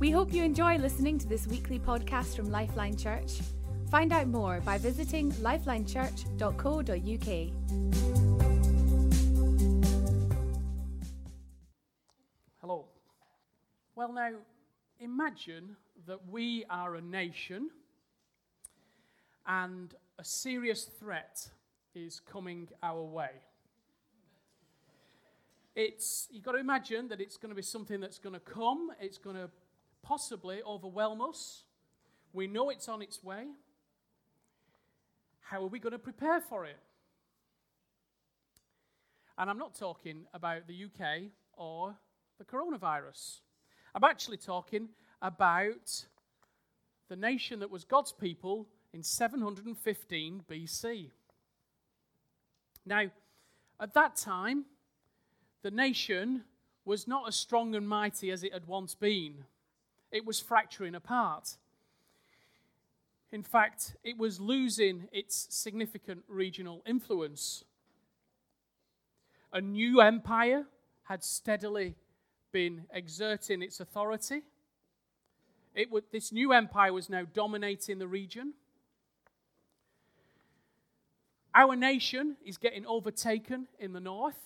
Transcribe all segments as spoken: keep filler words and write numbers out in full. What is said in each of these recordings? We hope you enjoy listening to this weekly podcast from Lifeline Church. Find out more by visiting lifeline church dot co dot u k. Hello. Well now, imagine that we are a nation and a serious threat is coming our way. It's, you've got to imagine that it's going to be something that's going to come, it's going to possibly overwhelm us. We know it's on its way. How are we going to prepare for it? And I'm not talking about the U K or the coronavirus. I'm actually talking about the nation that was God's people in seven hundred fifteen B C. Now, at that time, the nation was not as strong and mighty as it had once been. It was fracturing apart. In fact, it was losing its significant regional influence. A new empire had steadily been exerting its authority. It would, this new empire was now dominating the region. Our nation is getting overtaken in the north.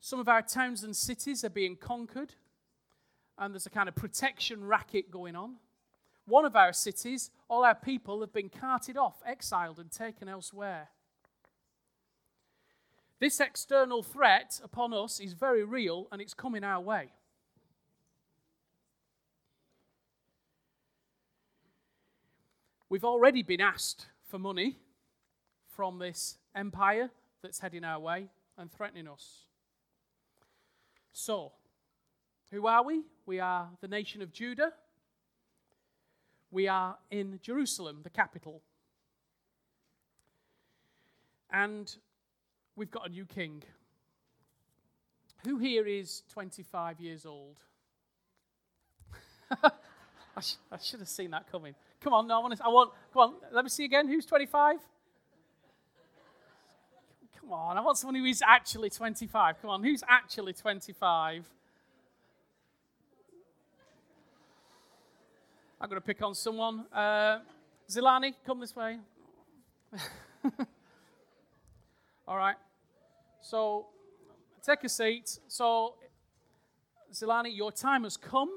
Some of our towns and cities are being conquered, and there's a kind of protection racket going on. One of our cities, all our people have been carted off, exiled, and taken elsewhere. This external threat upon us is very real, and it's coming our way. We've already been asked for money from this empire that's heading our way and threatening us. So, who are we? We are the nation of Judah. We are in Jerusalem, the capital. And we've got a new king. Who here is twenty-five years old? I, sh- I should have seen that coming. Come on, no, I want to, I want, come on, let me see again. Who's twenty-five? Come on, I want someone who is actually twenty-five. Come on, who's actually twenty-five? I'm going to pick on someone. Uh, Zilani, come this way. All right. So, take a seat. So, Zilani, your time has come.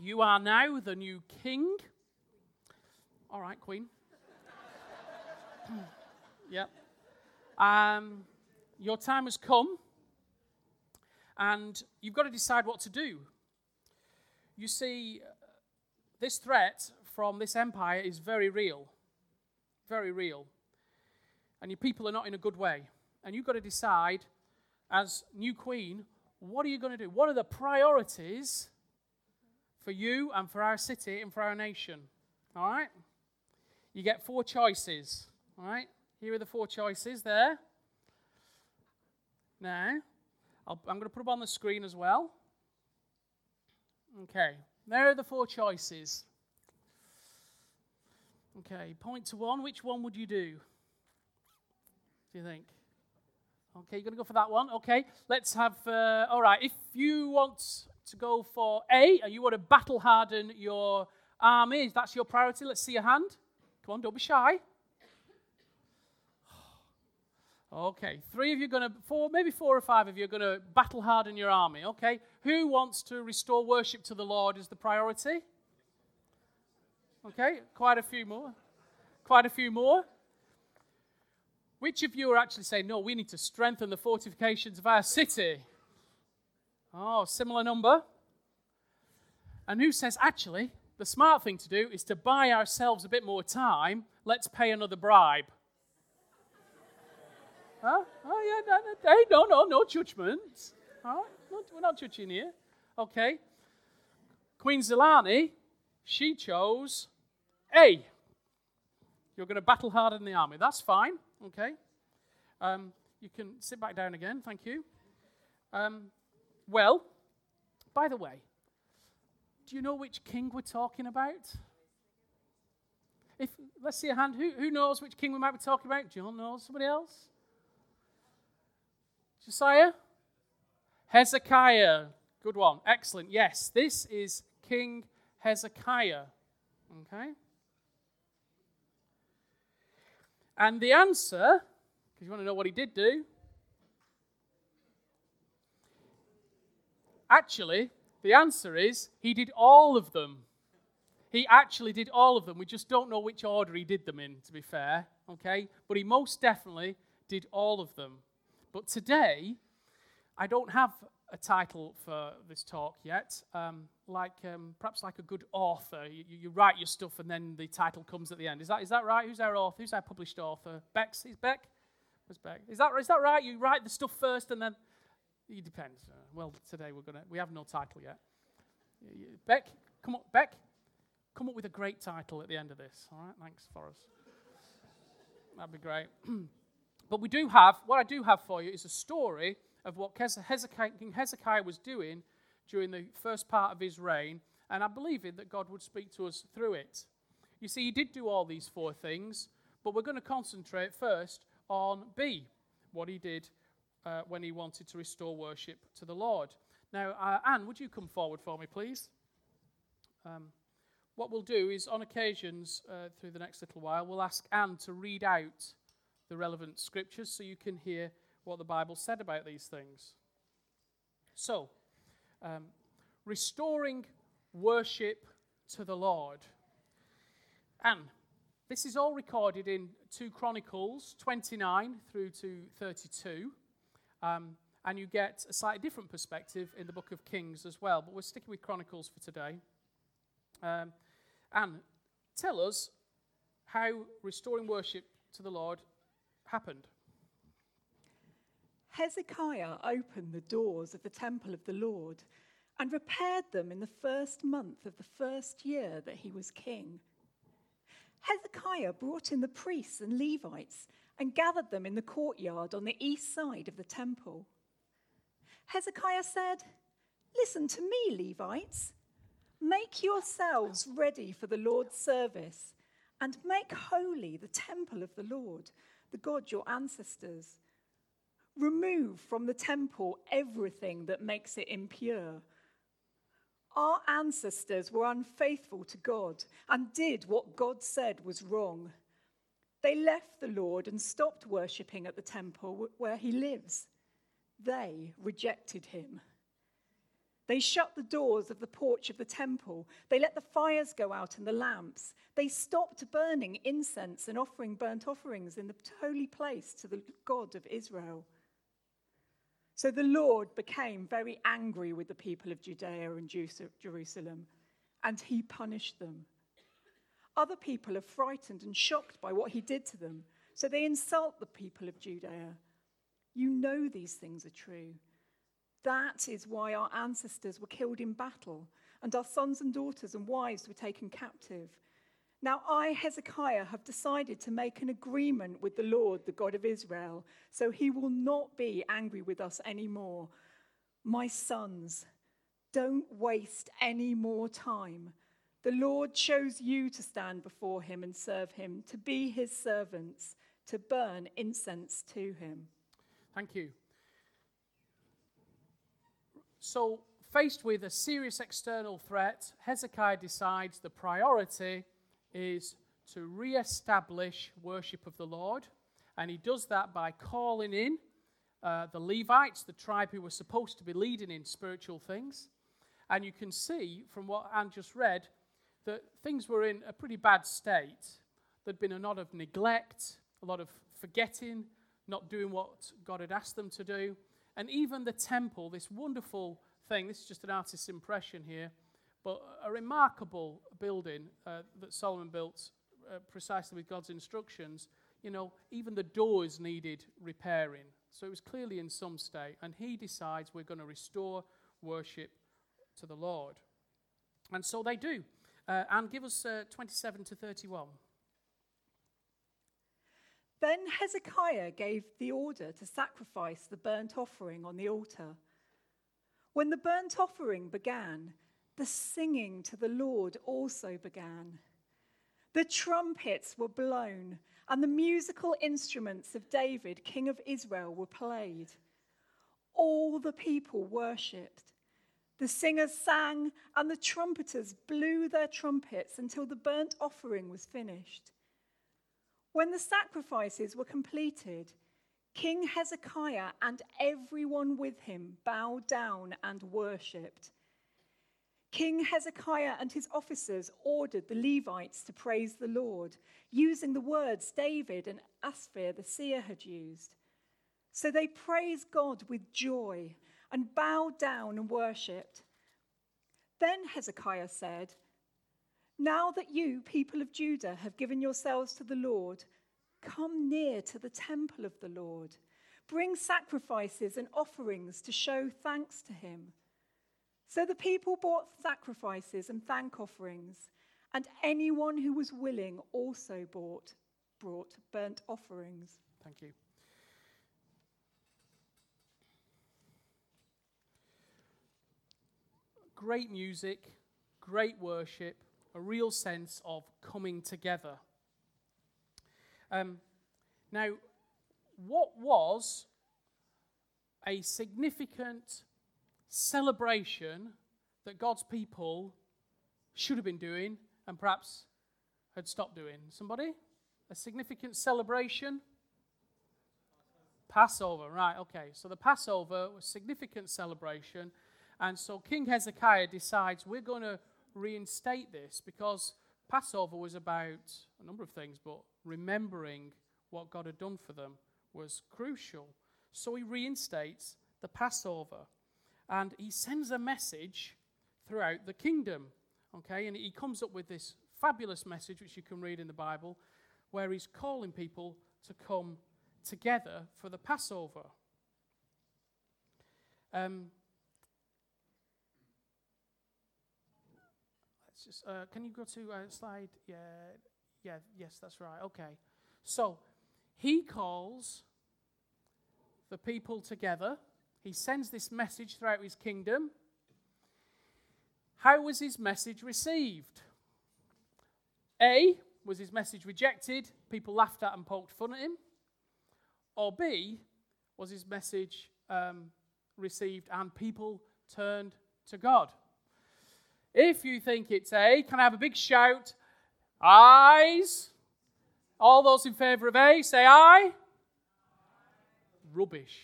You are now the new king. All right, Queen. Yep. Um, your time has come, and you've got to decide what to do. You see, this threat from this empire is very real, very real. And your people are not in a good way. And you've got to decide, as new queen, what are you going to do? What are the priorities for you and for our city and for our nation? All right? You get four choices. All right? Here are the four choices there. Now, I'll, I'm going to put them on the screen as well. Okay. There are the four choices. Okay, point to one. Which one would you do? Do you think? Okay, you're going to go for that one. Okay, let's have, uh, all right, if you want to go for A, and you want to battle harden your army, if that's your priority, let's see your hand. Come on, don't be shy. Okay, three of you are going to, four, maybe four or five of you are going to battle harden your army, okay? Who wants to restore worship to the Lord as the priority? Okay, quite a few more. Quite a few more. Which of you are actually saying, no, we need to strengthen the fortifications of our city? Oh, similar number. And who says, actually, the smart thing to do is to buy ourselves a bit more time. Let's pay another bribe. Huh? Oh, yeah, no, no, hey, no, no, no judgment. All right? No, we're not judging here. Okay. Queen Zilani, she chose A. You're going to battle hard in the army. That's fine. Okay. Um, you can sit back down again. Thank you. Um, well, by the way, do you know which king we're talking about? If let's see a hand. Who, who knows which king we might be talking about? John knows. Somebody else? Josiah? Hezekiah. Good one. Excellent. Yes, this is King Hezekiah. Okay? And the answer, because you want to know what he did do, actually, the answer is he did all of them. He actually did all of them. We just don't know which order he did them in, to be fair. Okay? But he most definitely did all of them. But today, I don't have a title for this talk yet. Um, like um, perhaps like a good author, you, you write your stuff and then the title comes at the end. Is that is that right? Who's our author? Who's our published author? Bex? Is Beck? Where's Beck? Is that is that right? You write the stuff first and then it depends. Uh, well, today we're gonna we have no title yet. Beck, come on, Beck. Come up with a great title at the end of this. All right, thanks, Forrest. That'd be great. But we do have, what I do have for you is a story of what Hezekiah, King Hezekiah was doing during the first part of his reign, and I believe it that God would speak to us through it. You see, he did do all these four things, but we're going to concentrate first on B, what he did uh, when he wanted to restore worship to the Lord. Now, uh, Anne, would you come forward for me, please? Um, What we'll do is, on occasions, uh, through the next little while, we'll ask Anne to read out the relevant scriptures so you can hear what the Bible said about these things. So, um, restoring worship to the Lord. Anne, this is all recorded in two Chronicles twenty-nine through to thirty-two, um, and you get a slightly different perspective in the Book of Kings as well, but we're sticking with Chronicles for today. Um, Anne, tell us how restoring worship to the Lord happened. Hezekiah opened the doors of the temple of the Lord and repaired them in the first month of the first year that he was king. Hezekiah brought in the priests and Levites and gathered them in the courtyard on the east side of the temple. Hezekiah said, "Listen to me, Levites. Make yourselves ready for the Lord's service, and make holy the temple of the Lord, the God your ancestors. Remove from the temple everything that makes it impure. Our ancestors were unfaithful to God and did what God said was wrong. They left the Lord and stopped worshipping at the temple where he lives. They rejected him. They shut the doors of the porch of the temple. They let the fires go out and the lamps. They stopped burning incense and offering burnt offerings in the holy place to the God of Israel. So the Lord became very angry with the people of Judea and Jerusalem, and he punished them. Other people are frightened and shocked by what he did to them, so they insult the people of Judea. You know these things are true. That is why our ancestors were killed in battle, and our sons and daughters and wives were taken captive. Now I, Hezekiah, have decided to make an agreement with the Lord, the God of Israel, so he will not be angry with us anymore. My sons, don't waste any more time. The Lord chose you to stand before him and serve him, to be his servants, to burn incense to him." Thank you. So, faced with a serious external threat, Hezekiah decides the priority is to re-establish worship of the Lord. And he does that by calling in uh, the Levites, the tribe who were supposed to be leading in spiritual things. And you can see from what Anne just read that things were in a pretty bad state. There'd been a lot of neglect, a lot of forgetting, not doing what God had asked them to do. And even the temple, this wonderful thing, this is just an artist's impression here, but a remarkable building uh, that Solomon built uh, precisely with God's instructions, you know, even the doors needed repairing. So it was clearly in some state. And he decides we're going to restore worship to the Lord. And so they do. Uh, and give us uh, twenty-seven to thirty-one. Then Hezekiah gave the order to sacrifice the burnt offering on the altar. When the burnt offering began, the singing to the Lord also began. The trumpets were blown, and the musical instruments of David, king of Israel, were played. All the people worshipped. The singers sang and the trumpeters blew their trumpets until the burnt offering was finished. When the sacrifices were completed, King Hezekiah and everyone with him bowed down and worshipped. King Hezekiah and his officers ordered the Levites to praise the Lord, using the words David and Aspher the seer had used. So they praised God with joy and bowed down and worshipped. Then Hezekiah said, "Now that you, people of Judah, have given yourselves to the Lord, come near to the temple of the Lord. Bring sacrifices and offerings to show thanks to him." So the people brought sacrifices and thank offerings, and anyone who was willing also brought, brought burnt offerings. Thank you. Great music, great worship, a real sense of coming together. Um, now, what was a significant celebration that God's people should have been doing and perhaps had stopped doing? Somebody? A significant celebration? Passover. Passover, right, okay. So the Passover was a significant celebration, and so King Hezekiah decides we're going to reinstate this, because Passover was about a number of things, but remembering what God had done for them was crucial. So he reinstates the Passover. And he sends a message throughout the kingdom, okay? And he comes up with this fabulous message, which you can read in the Bible, where he's calling people to come together for the Passover. Um, let's just. Uh, can you go to uh, slide? Yeah, yeah, yes, that's right. Okay. So he calls the people together. He sends this message throughout his kingdom. How was his message received? A, was his message rejected? People laughed at and poked fun at him. Or B, was his message um, received and people turned to God? If you think it's A, can I have a big shout? Ayes. All those in favour of A, say aye. Rubbish.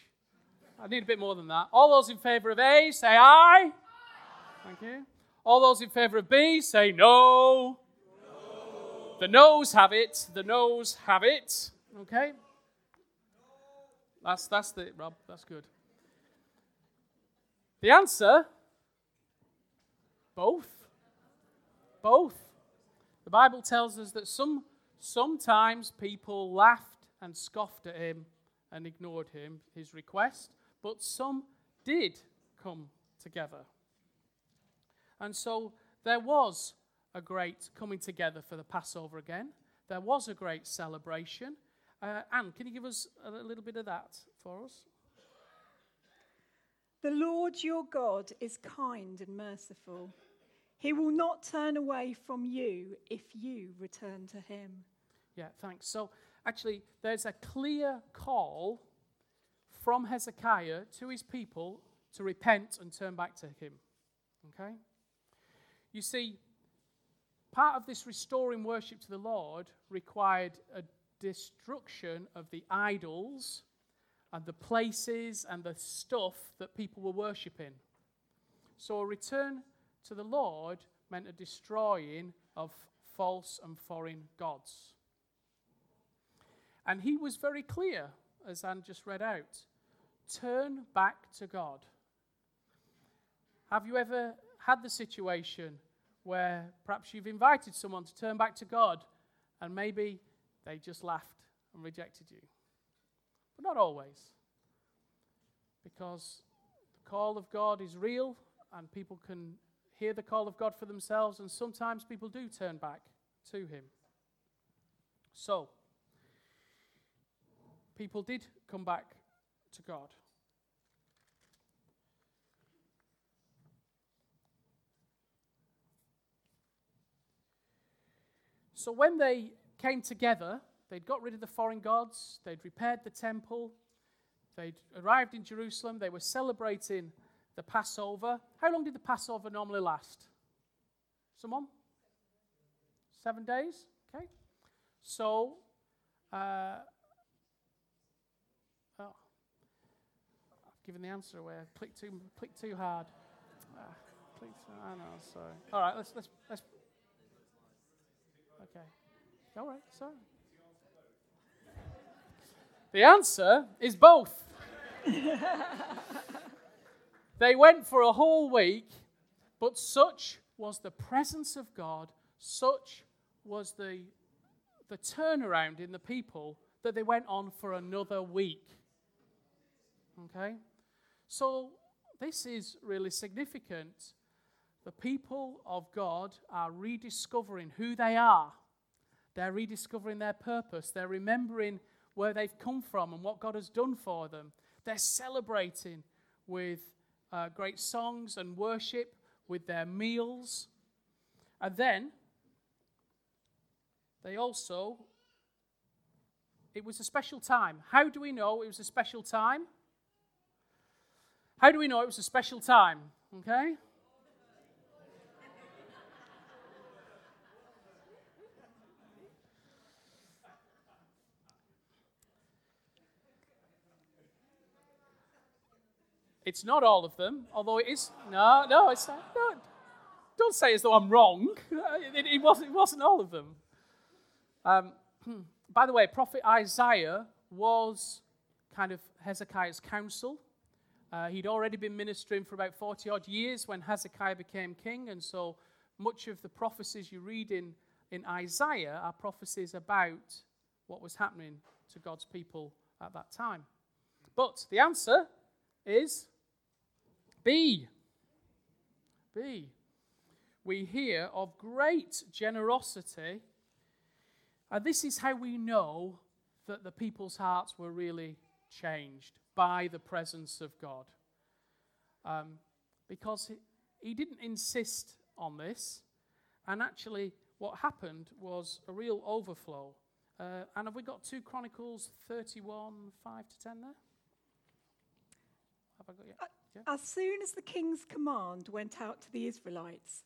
I need a bit more than that. All those in favour of A, say aye. Aye. Thank you. All those in favour of B, say no. No. The no's have it. The no's have it. Okay. That's that's the Rob. That's good. The answer. Both. Both. The Bible tells us that some sometimes people laughed and scoffed at him and ignored him, his request. But some did come together. And so there was a great coming together for the Passover again. There was a great celebration. Uh, Anne, can you give us a little bit of that for us? The Lord your God is kind and merciful. He will not turn away from you if you return to him. Yeah, thanks. So actually, there's a clear call from Hezekiah to his people to repent and turn back to him, okay? You see, part of this restoring worship to the Lord required a destruction of the idols and the places and the stuff that people were worshipping. So a return to the Lord meant a destroying of false and foreign gods. And he was very clear, as Anne just read out, turn back to God. Have you ever had the situation where perhaps you've invited someone to turn back to God and maybe they just laughed and rejected you? But not always. Because the call of God is real and people can hear the call of God for themselves, and sometimes people do turn back to him. So, people did come back to God. So when they came together, they'd got rid of the foreign gods, they'd repaired the temple, they'd arrived in Jerusalem, they were celebrating the Passover. How long did the Passover normally last? Someone? Seven days? Okay. So, uh, oh, I've given the answer away. I clicked too, clicked too hard. Uh, clicked, I know, sorry. All right, let's, let's, let's. Okay. All right, sorry. The answer is both. They went for a whole week, but such was the presence of God, such was the the turnaround in the people that they went on for another week. Okay? So this is really significant. The people of God are rediscovering who they are. They're rediscovering their purpose. They're remembering where they've come from and what God has done for them. They're celebrating with uh, great songs and worship, with their meals. And then, they also, it was a special time. How do we know it was a special time? How do we know it was a special time? Okay? It's not all of them, although it is. No, no, it's not. No, don't say as though I'm wrong. It, it, wasn't, it wasn't all of them. Um, by the way, Prophet Isaiah was kind of Hezekiah's counsel. Uh, he'd already been ministering for about forty-odd years when Hezekiah became king, and so much of the prophecies you read in, in Isaiah are prophecies about what was happening to God's people at that time. But the answer is B. B. We hear of great generosity, and this is how we know that the people's hearts were really changed by the presence of God. Um, because he, he didn't insist on this, and actually what happened was a real overflow. Uh, and have we got two Chronicles thirty-one, five to ten there? As soon as the king's command went out to the Israelites,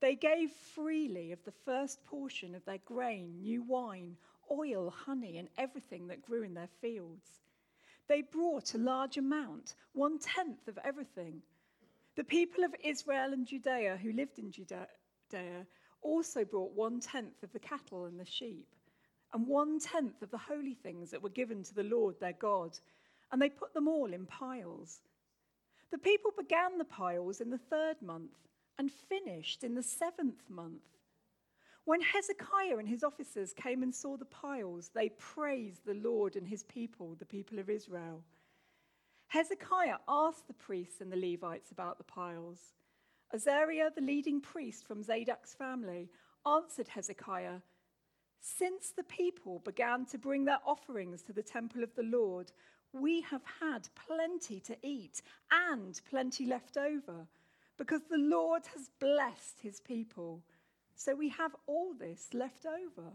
they gave freely of the first portion of their grain, new wine, oil, honey, and everything that grew in their fields. They brought a large amount, one-tenth of everything. The people of Israel and Judea who lived in Judea also brought one-tenth of the cattle and the sheep, and one-tenth of the holy things that were given to the Lord their God, and they put them all in piles. The people began the piles in the third month and finished in the seventh month. When Hezekiah and his officers came and saw the piles, they praised the Lord and his people, the people of Israel. Hezekiah asked the priests and the Levites about the piles. Azariah, the leading priest from Zadok's family, answered Hezekiah, "Since the people began to bring their offerings to the temple of the Lord, we have had plenty to eat and plenty left over, because the Lord has blessed his people. So we have all this left over."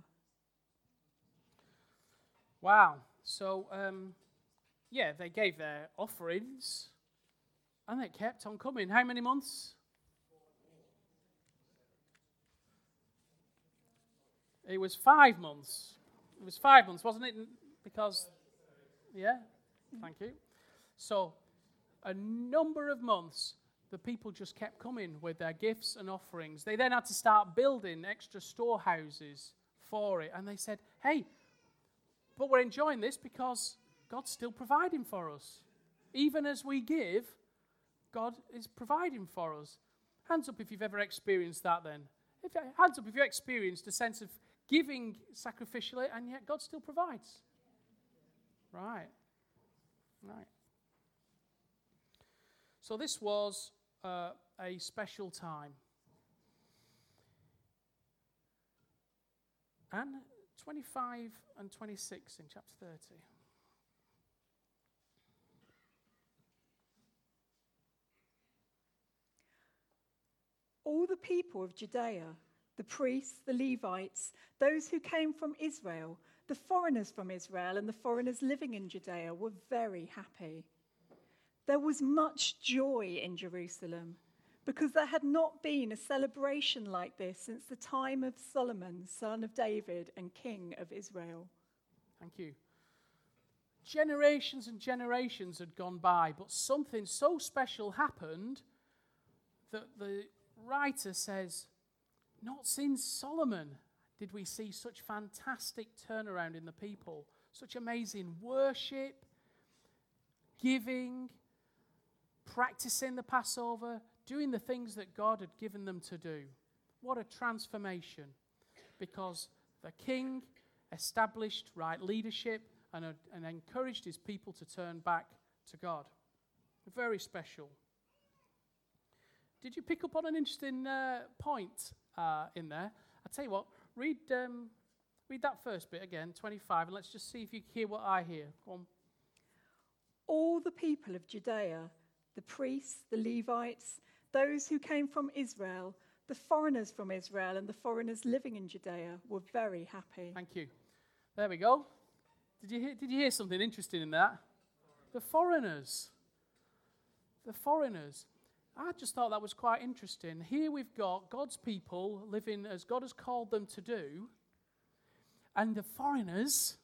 Wow. So, um, yeah, they gave their offerings, and they kept on coming. How many months? It was five months. It was five months, wasn't it? Because, yeah. Thank you. So, a number of months, the people just kept coming with their gifts and offerings. They then had to start building extra storehouses for it. And they said, hey, but we're enjoying this because God's still providing for us. Even as we give, God is providing for us. Hands up if you've ever experienced that then. If, hands up if you've experienced a sense of giving sacrificially, and yet God still provides. Right. Right. So this was uh, a special time. And twenty-five and twenty-six in chapter thirty. All the people of Judea, the priests, the Levites, those who came from Israel, the foreigners from Israel and the foreigners living in Judea were very happy. There was much joy in Jerusalem because there had not been a celebration like this since the time of Solomon, son of David and king of Israel. Thank you. Generations and generations had gone by, but something so special happened that the writer says, not since Solomon did we see such fantastic turnaround in the people, such amazing worship, giving, practicing the Passover, doing the things that God had given them to do. What a transformation, because the king established right leadership and, uh, and encouraged his people to turn back to God. Very special. Did you pick up on an interesting uh, point uh, in there? I tell you what, read um, read that first bit again, twenty-five, and let's just see if you hear what I hear. Go on. All the people of Judea, the priests, the Levites, those who came from Israel, the foreigners from Israel, and the foreigners living in Judea were very happy. Thank you. There we go. Did you hear, did you hear something interesting in that? The foreigners. The foreigners. I just thought that was quite interesting. Here we've got God's people living as God has called them to do, and the foreigners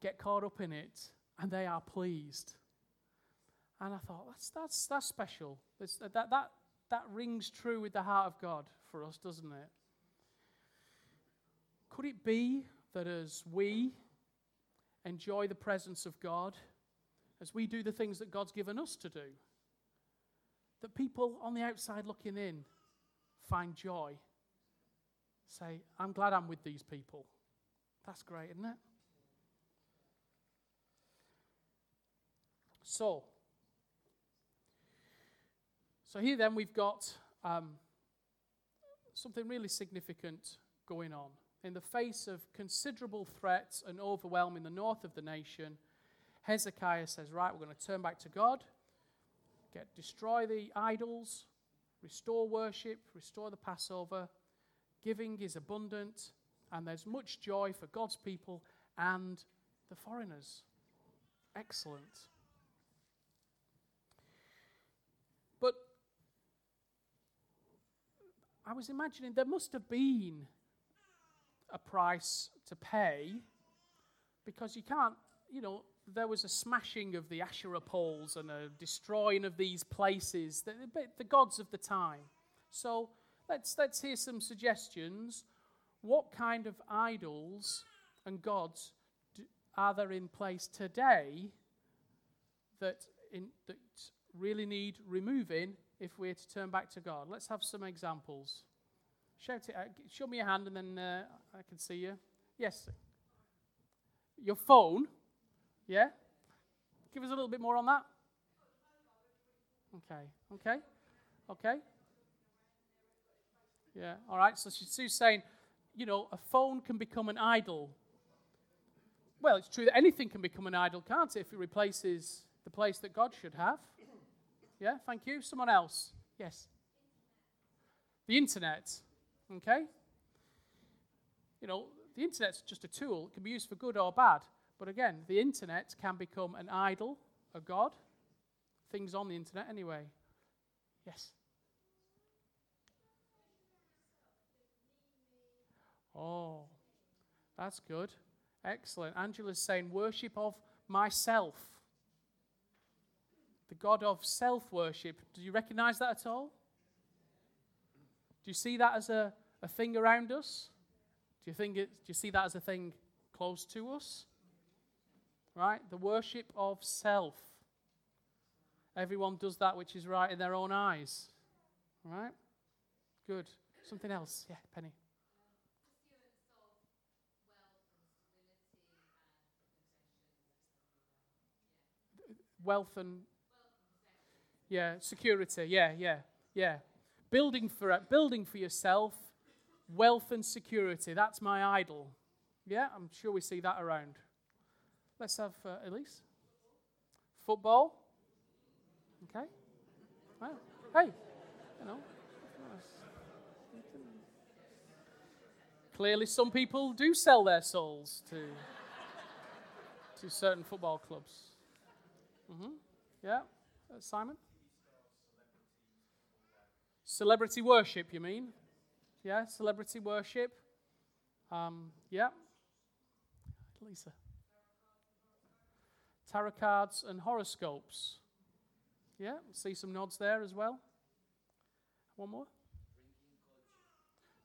get caught up in it, and they are pleased. And I thought, that's that's that's special. That's, that, that, that rings true with the heart of God for us, doesn't it? Could it be that as we enjoy the presence of God, as we do the things that God's given us to do, that people on the outside looking in find joy, say, I'm glad I'm with these people. That's great, isn't it? So, so here then we've got um, something really significant going on. In the face of considerable threats and overwhelm in the north of the nation, Hezekiah says, right, we're going to turn back to God. Get, destroy the idols, restore worship, restore the Passover. Giving is abundant, and there's much joy for God's people and the foreigners. Excellent. But I was imagining there must have been a price to pay, because you can't, you know, there was a smashing of the Asherah poles and a destroying of these places, the, the gods of the time. So let's let's hear some suggestions. What kind of idols and gods do, are there in place today that, in, that really need removing if we're to turn back to God? Let's have some examples. Shout it out. Show me your hand and then uh, I can see you. Yes. Your phone. Yeah? Give us a little bit more on that. Okay, okay, okay. Yeah, all right, so Sue's saying, you know, a phone can become an idol. Well, it's true that anything can become an idol, can't it, if it replaces the place that God should have? Yeah, thank you. Someone else? Yes. The internet, okay? You know, the internet's just a tool. It can be used for good or bad. But again, the internet can become an idol, a god. Things on the internet anyway. Yes. Oh, that's good. Excellent. Angela's saying worship of myself. The god of self-worship. Do you recognize that at all? Do you see that as a, a thing around us? Do you think it, do you see that as a thing close to us? Right? The worship of self. Everyone does that which is right in their own eyes. Right? Good. Something else. Yeah, Penny. Wealth and... Yeah, security. Yeah, yeah, yeah. Building for, building for yourself, wealth and security. That's my idol. Yeah, I'm sure we see that around. Let's have uh, Elise. Football. Okay. Wow. Hey. You know. Clearly, some people do sell their souls to to certain football clubs. Mm-hmm. Yeah. uh, Simon? Celebrity worship, you mean? Yeah, celebrity worship. Um, yeah. Lisa. Tarot cards and horoscopes. Yeah, see some nods there as well. One more.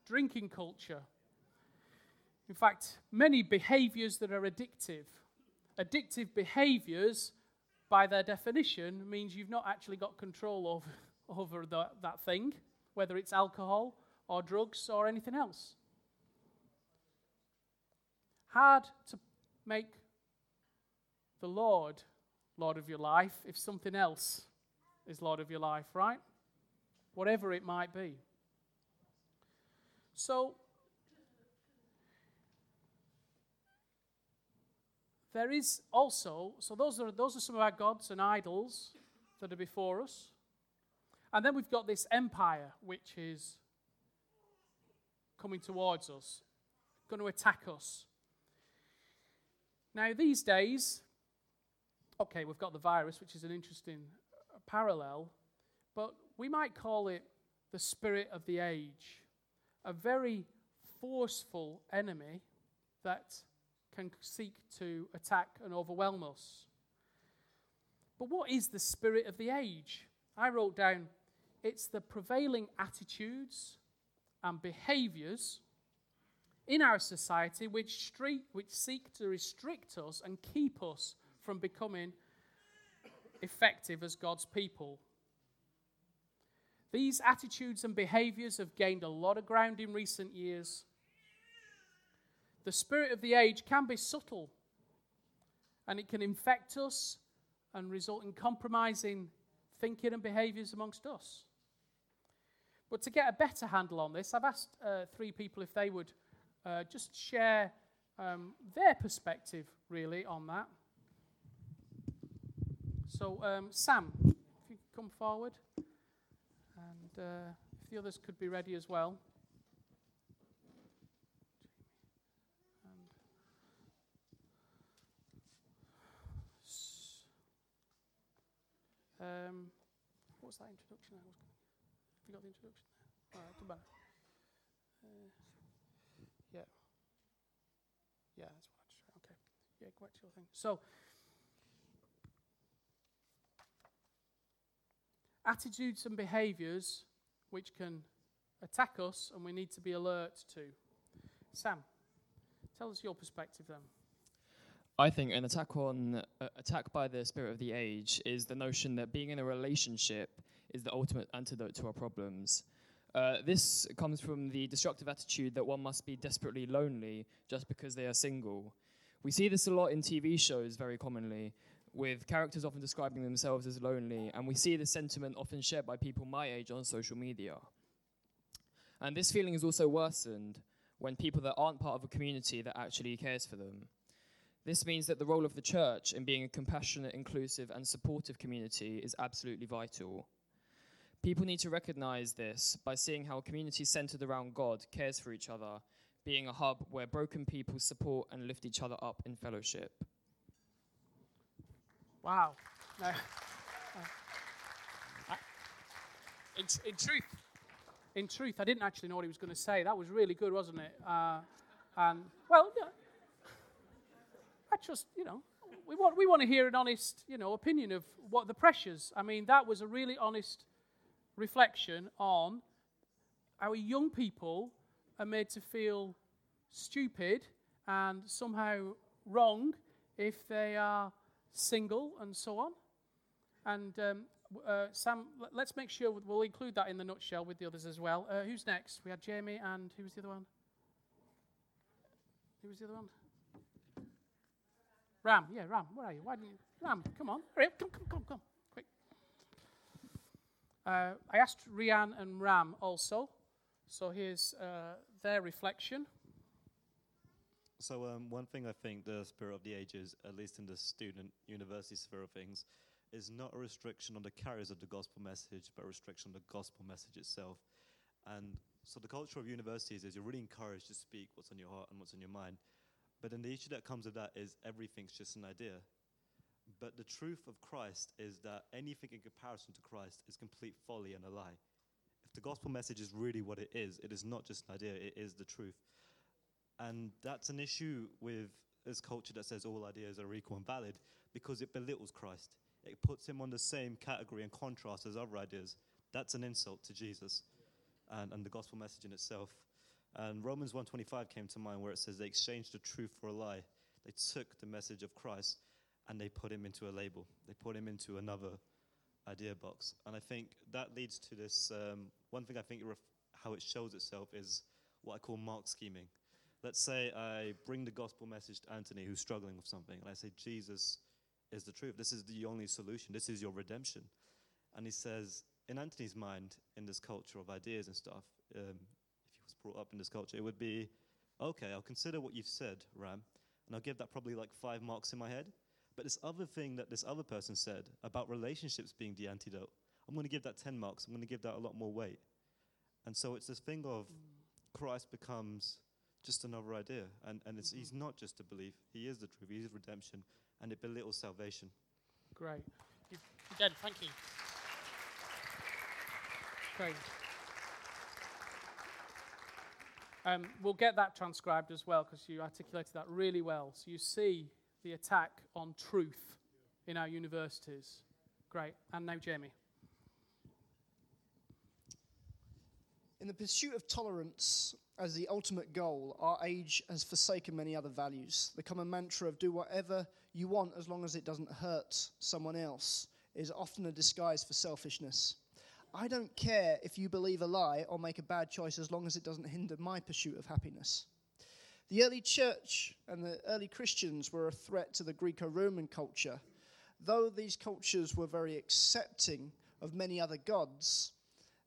Drinking culture. In fact, many behaviors that are addictive. Addictive behaviors, by their definition, means you've not actually got control over over the, that thing, whether it's alcohol or drugs or anything else. Hard to make the Lord Lord of your life if something else is Lord of your life, right? Whatever it might be. So, there is also, so those are those are some of our gods and idols that are before us. And then we've got this empire which is coming towards us, going to attack us. Now, these days, okay, we've got the virus, which is an interesting parallel, but we might call it the spirit of the age, a very forceful enemy that can seek to attack and overwhelm us. But what is the spirit of the age? I wrote down, it's the prevailing attitudes and behaviors in our society which, street, which seek to restrict us and keep us from becoming effective as God's people. These attitudes and behaviors have gained a lot of ground in recent years. The spirit of the age can be subtle, and it can infect us and result in compromising thinking and behaviors amongst us. But to get a better handle on this, I've asked uh, three people if they would uh, just share um, their perspective, really, on that. So, um, Sam, if you could come forward, and uh, if the others could be ready as well. Um, what was that introduction? I was have you got the introduction? All right, come back. Uh, yeah. Yeah, that's what I just read. Okay. Yeah, quite sure thing. So, attitudes and behaviors which can attack us and we need to be alert to. Sam, tell us your perspective then. I think an attack on uh, attack by the spirit of the age is the notion that being in a relationship is the ultimate antidote to our problems. Uh, this comes from the destructive attitude that one must be desperately lonely just because they are single. We see this a lot in T V shows very commonly, with characters often describing themselves as lonely, and we see this sentiment often shared by people my age on social media. And this feeling is also worsened when people that aren't part of a community that actually cares for them. This means that the role of the church in being a compassionate, inclusive, and supportive community is absolutely vital. People need to recognize this by seeing how a community centered around God cares for each other, being a hub where broken people support and lift each other up in fellowship. Wow. No. I, in, in truth, in truth, I didn't actually know what he was going to say. That was really good, wasn't it? Uh, and well, yeah. I trust, you know, we want we want to hear an honest, you know, opinion of what the pressures. I mean, that was a really honest reflection on how young people are made to feel stupid and somehow wrong if they are single and so on. And um, uh, Sam, let's make sure we'll include that in the nutshell with the others as well. Uh, who's next? We had Jamie and who was the other one? Who was the other one? Ram, yeah, Ram, where are you? Why didn't you? Ram, come on, hurry up, come, come, come, come, quick. Uh, I asked Rianne and Ram also, so here's uh, their reflection. So um, one thing I think the spirit of the age is, at least in the student university sphere of things, is not a restriction on the carriers of the gospel message, but a restriction on the gospel message itself. And so the culture of universities is you're really encouraged to speak what's on your heart and what's on your mind. But then the issue that comes with that is everything's just an idea. But the truth of Christ is that anything in comparison to Christ is complete folly and a lie. If the gospel message is really what it is, it is not just an idea, it is the truth. And that's an issue with this culture that says all ideas are equal and valid, because it belittles Christ. It puts him on the same category and contrast as other ideas. That's an insult to Jesus and, and the gospel message in itself. And Romans one twenty-five came to mind, where it says they exchanged the truth for a lie. They took the message of Christ and they put him into a label. They put him into another idea box. And I think that leads to this, um, one thing I think it ref- how it shows itself is what I call mark scheming. Let's say I bring the gospel message to Anthony, who's struggling with something, and I say, Jesus is the truth. This is the only solution. This is your redemption. And he says, in Anthony's mind, in this culture of ideas and stuff, um, if he was brought up in this culture, it would be, okay, I'll consider what you've said, Ram, and I'll give that probably like five marks in my head. But this other thing that this other person said about relationships being the antidote, I'm going to give that ten marks. I'm going to give that a lot more weight. And so it's this thing of Christ becomes just another idea. And, and it's, mm-hmm. he's not just a belief. He is the truth. He is redemption. And it belittles salvation. Great. You're done. Thank you. Great. Um, we'll get that transcribed as well, because you articulated that really well. So you see the attack on truth in our universities. Great. And now, Jamie. In the pursuit of tolerance as the ultimate goal, our age has forsaken many other values. The common mantra of do whatever you want as long as it doesn't hurt someone else is often a disguise for selfishness. I don't care if you believe a lie or make a bad choice as long as it doesn't hinder my pursuit of happiness. The early church and the early Christians were a threat to the Greco-Roman culture. Though these cultures were very accepting of many other gods,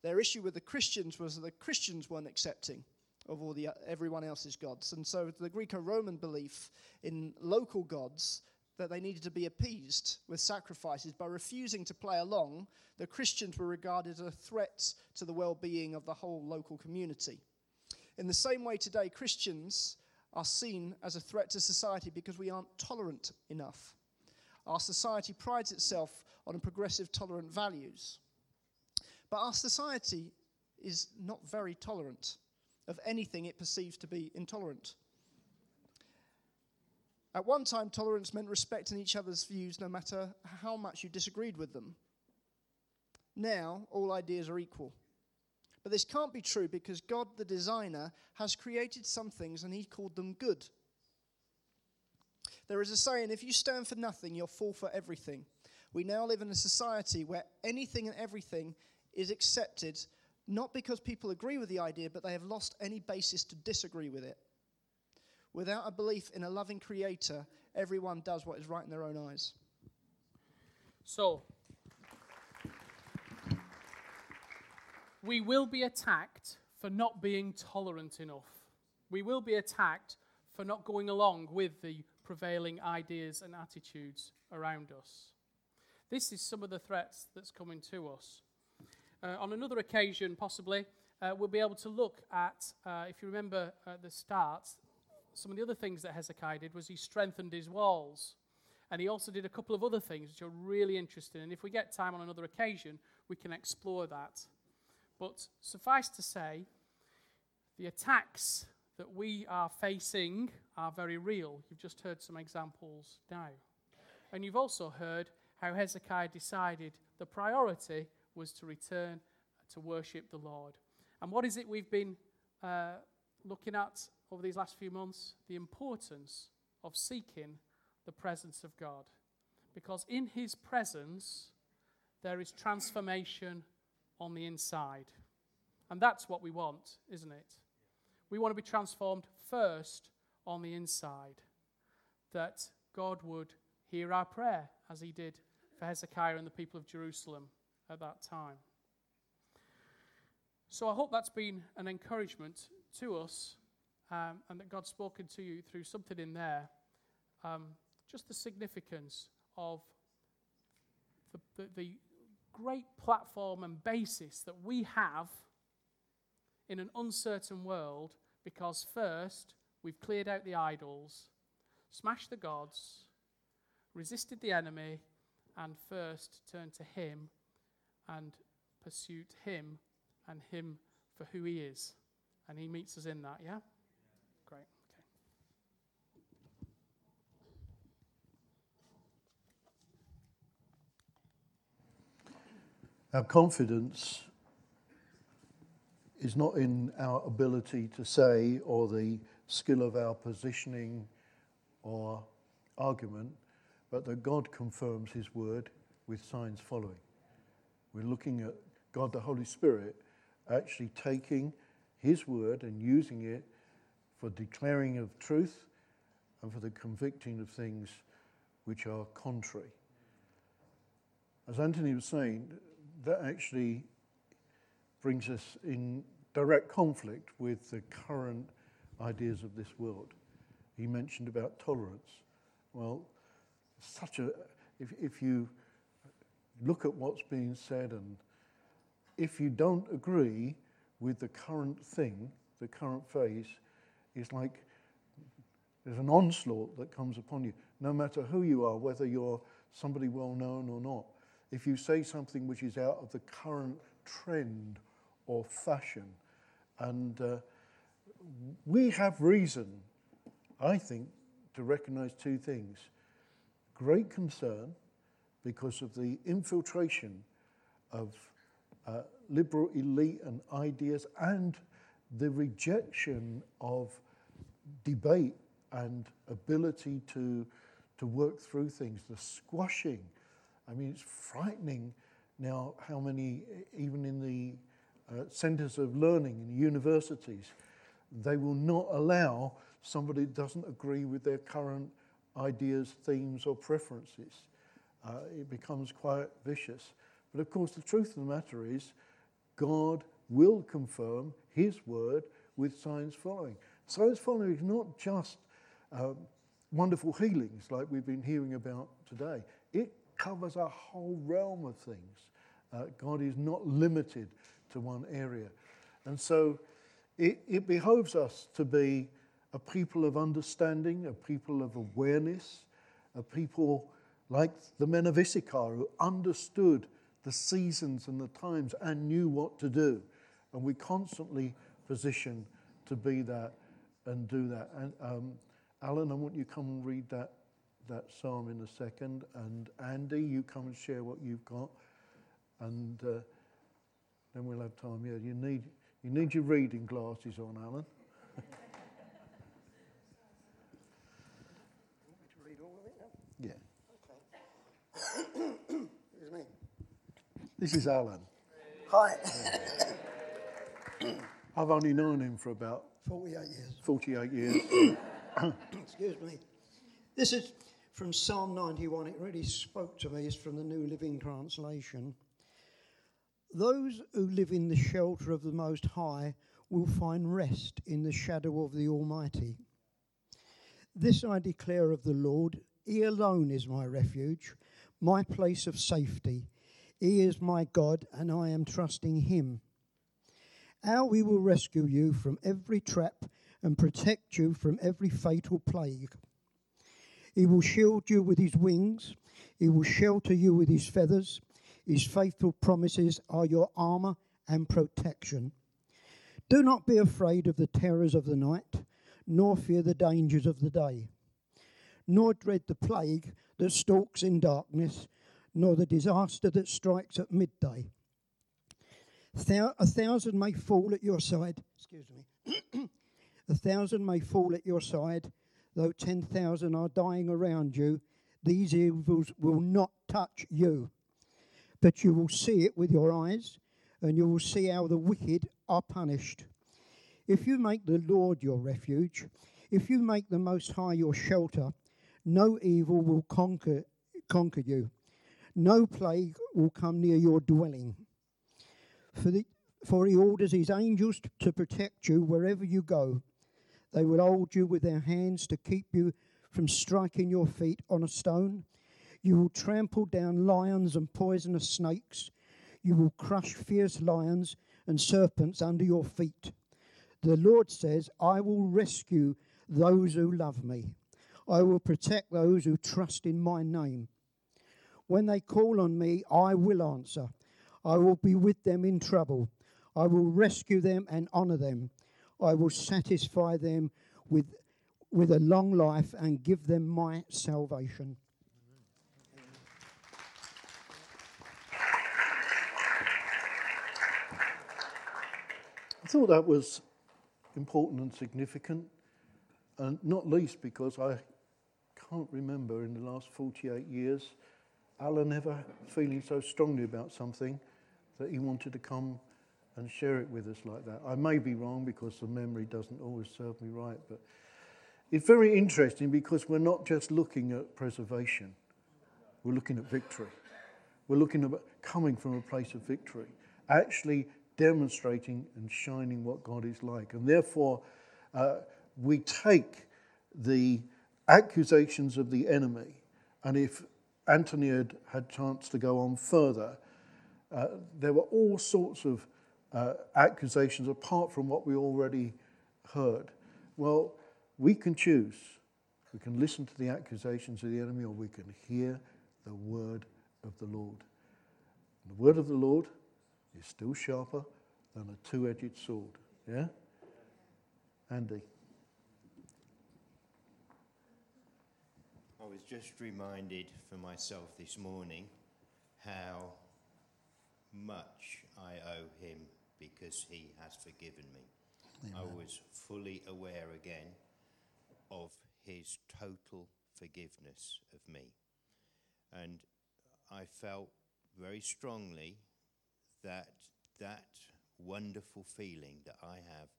their issue with the Christians was that the Christians weren't accepting of all the everyone else's gods. And so the Greco-Roman belief in local gods, that they needed to be appeased with sacrifices, by refusing to play along, the Christians were regarded as a threat to the well-being of the whole local community. In the same way today, Christians are seen as a threat to society because we aren't tolerant enough. Our society prides itself on progressive, tolerant values. But our society is not very tolerant of anything it perceives to be intolerant. At one time, tolerance meant respecting each other's views no matter how much you disagreed with them. Now, all ideas are equal. But this can't be true, because God, the designer, has created some things and he called them good. There is a saying, if you stand for nothing, you'll fall for everything. We now live in a society where anything and everything is accepted, not because people agree with the idea, but they have lost any basis to disagree with it. Without a belief in a loving creator, everyone does what is right in their own eyes. So, we will be attacked for not being tolerant enough. We will be attacked for not going along with the prevailing ideas and attitudes around us. This is some of the threats that's coming to us. Uh, on another occasion, possibly, uh, we'll be able to look at, uh, if you remember at the start, some of the other things that Hezekiah did was he strengthened his walls. And he also did a couple of other things which are really interesting. And if we get time on another occasion, we can explore that. But suffice to say, the attacks that we are facing are very real. You've just heard some examples now. And you've also heard how Hezekiah decided the priority was to return to worship the Lord. And what is it we've been uh, looking at over these last few months? The importance of seeking the presence of God. Because in his presence, there is transformation on the inside. And that's what we want, isn't it? We want to be transformed first on the inside, that God would hear our prayer as he did for Hezekiah and the people of Jerusalem at that time. So I hope that's been an encouragement to us, um, and that God's spoken to you through something in there, um, just the significance of the the, the great platform and basis that we have in an uncertain world, because first we've cleared out the idols, smashed the gods, resisted the enemy, and first turned to him and pursued him and him for who he is. And he meets us in that, yeah? Great, okay. Our confidence is not in our ability to say or the skill of our positioning or argument, but that God confirms his word with signs following. We're looking at God the Holy Spirit actually taking his word and using it for declaring of truth and for the convicting of things which are contrary. As Anthony was saying, that actually brings us in direct conflict with the current ideas of this world. He mentioned about tolerance. Well, such a if if you look at what's being said, and if you don't agree with the current thing, the current phase, it's like there's an onslaught that comes upon you, no matter who you are, whether you're somebody well known or not. If you say something which is out of the current trend or fashion, and uh, we have reason, I think, to recognize two things. Great concern because of the infiltration of uh, liberal elite and ideas, and the rejection of debate and ability to to work through things, the squashing. I mean, it's frightening now how many, even in the uh, centers of learning in universities, they will not allow somebody who doesn't agree with their current ideas, themes, or preferences. Uh, it becomes quite vicious. But of course, the truth of the matter is, God will confirm his word with signs following. Signs following is not just um, wonderful healings like we've been hearing about today. It covers a whole realm of things. Uh, God is not limited to one area. And so it, it behoves us to be a people of understanding, a people of awareness, a people like the men of Issachar who understood the seasons and the times and knew what to do. And we constantly position to be that and do that. And um, Alan, I want you to come and read that, that psalm in a second. And Andy, you come and share what you've got. And uh, then we'll have time. Yeah, you need, you need your reading glasses on, Alan. This is Alan. Hi. I've only known him for about forty-eight years. forty-eight years. Excuse me. This is from Psalm ninety-one. It really spoke to me. It's from the New Living Translation. Those who live in the shelter of the Most High will find rest in the shadow of the Almighty. This I declare of the Lord. He alone is my refuge, my place of safety. He is my God, and I am trusting him. How we will rescue you from every trap and protect you from every fatal plague. He will shield you with his wings. He will shelter you with his feathers. His faithful promises are your armor and protection. Do not be afraid of the terrors of the night, nor fear the dangers of the day, nor dread the plague that stalks in darkness, nor the disaster that strikes at midday. Thou- a thousand may fall at your side, excuse me, a thousand may fall at your side, though ten thousand are dying around you, these evils will not touch you. But you will see it with your eyes, and you will see how the wicked are punished. If you make the Lord your refuge, if you make the Most High your shelter, no evil will conquer conquer you. No plague will come near your dwelling. For, the, for he orders his angels to protect you wherever you go. They will hold you with their hands to keep you from striking your feet on a stone. You will trample down lions and poisonous snakes. You will crush fierce lions and serpents under your feet. The Lord says, I will rescue those who love me. I will protect those who trust in my name. When they call on me, I will answer. I will be with them in trouble. I will rescue them and honor them. I will satisfy them with with a long life and give them my salvation. I thought that was important and significant, and not least because I can't remember in the last forty-eight years Alan ever feeling so strongly about something that he wanted to come and share it with us like that. I may be wrong because the memory doesn't always serve me right, but it's very interesting because we're not just looking at preservation, we're looking at victory. We're looking at coming from a place of victory, actually demonstrating and shining what God is like. And therefore, uh, we take the accusations of the enemy, and if Anthony had had chance to go on further, uh, there were all sorts of uh, accusations apart from what we already heard. Well, we can choose. We can listen to the accusations of the enemy, or we can hear the word of the Lord. And the word of the Lord is still sharper than a two-edged sword. Yeah? Andy. I was just reminded for myself this morning how much I owe him because he has forgiven me. Amen. I was fully aware again of his total forgiveness of me. And I felt very strongly that that wonderful feeling that I have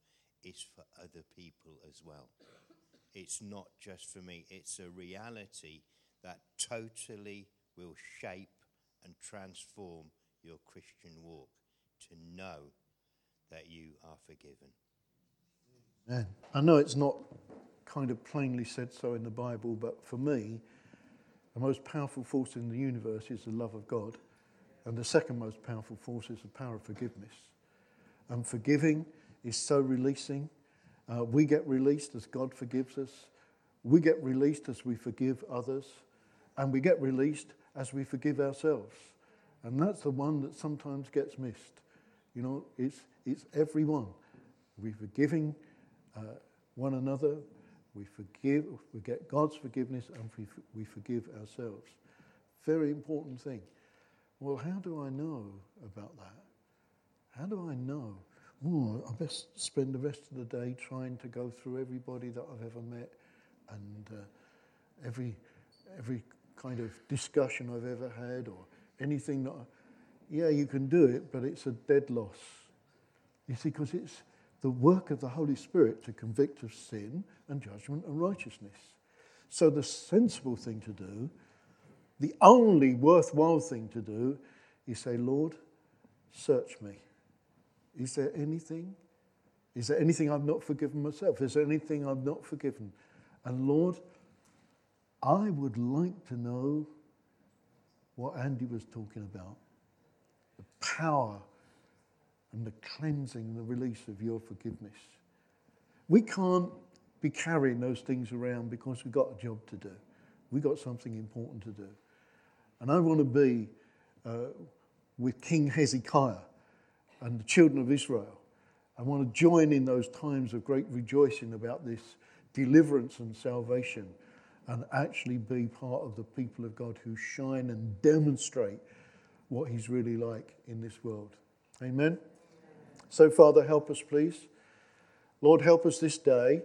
is for other people as well. It's not just for me. It's a reality that totally will shape and transform your Christian walk, to know that you are forgiven. Yeah. I know it's not kind of plainly said so in the Bible, but for me, the most powerful force in the universe is the love of God. And the second most powerful force is the power of forgiveness. And forgiving is so releasing. Uh, we get released as God forgives us. We get released as we forgive others. And we get released as we forgive ourselves. And that's the one that sometimes gets missed. You know, it's it's everyone. We're forgiving uh, one another. We forgive. We get God's forgiveness, and we we forgive ourselves. Very important thing. Well, how do I know about that? How do I know? Ooh, I best spend the rest of the day trying to go through everybody that I've ever met, and uh, every every kind of discussion I've ever had, or anything that. I, yeah, you can do it, but it's a dead loss. You see, because it's the work of the Holy Spirit to convict of sin and judgment and righteousness. So the sensible thing to do, the only worthwhile thing to do, is say, Lord, search me. Is there anything? Is there anything I've not forgiven myself? Is there anything I've not forgiven? And Lord, I would like to know what Andy was talking about. The power and the cleansing, the release of your forgiveness. We can't be carrying those things around because we've got a job to do. We've got something important to do. And I want to be uh, with King Hezekiah and the children of Israel. I want to join in those times of great rejoicing about this deliverance and salvation, and actually be part of the people of God who shine and demonstrate what he's really like in this world. Amen? So, Father, help us, please. Lord, help us this day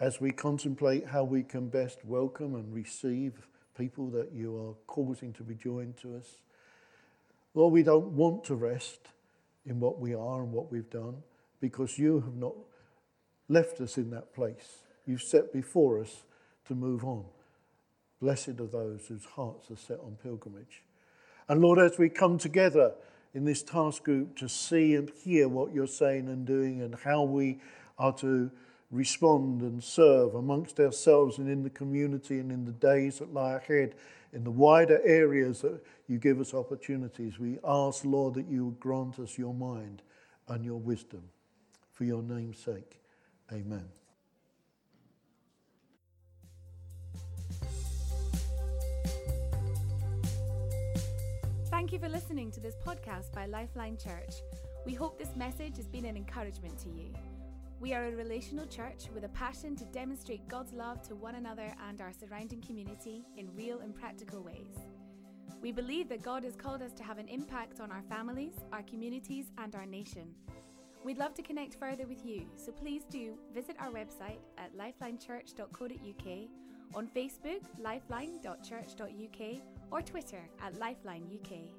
as we contemplate how we can best welcome and receive people that you are causing to be joined to us. Lord, we don't want to rest in what we are and what we've done, because you have not left us in that place. You've set before us to move on. Blessed are those whose hearts are set on pilgrimage. And Lord, as we come together in this task group to see and hear what you're saying and doing, and how we are to respond and serve amongst ourselves and in the community and in the days that lie ahead, in the wider areas that you give us opportunities, we ask, Lord, that you would grant us your mind and your wisdom. For your name's sake, amen. Thank you for listening to this podcast by Lifeline Church. We hope this message has been an encouragement to you. We are a relational church with a passion to demonstrate God's love to one another and our surrounding community in real and practical ways. We believe that God has called us to have an impact on our families, our communities, and our nation. We'd love to connect further with you, so please do visit our website at lifeline church dot co dot u k, on Facebook, lifeline dot church dot u k, or Twitter at Lifeline U K.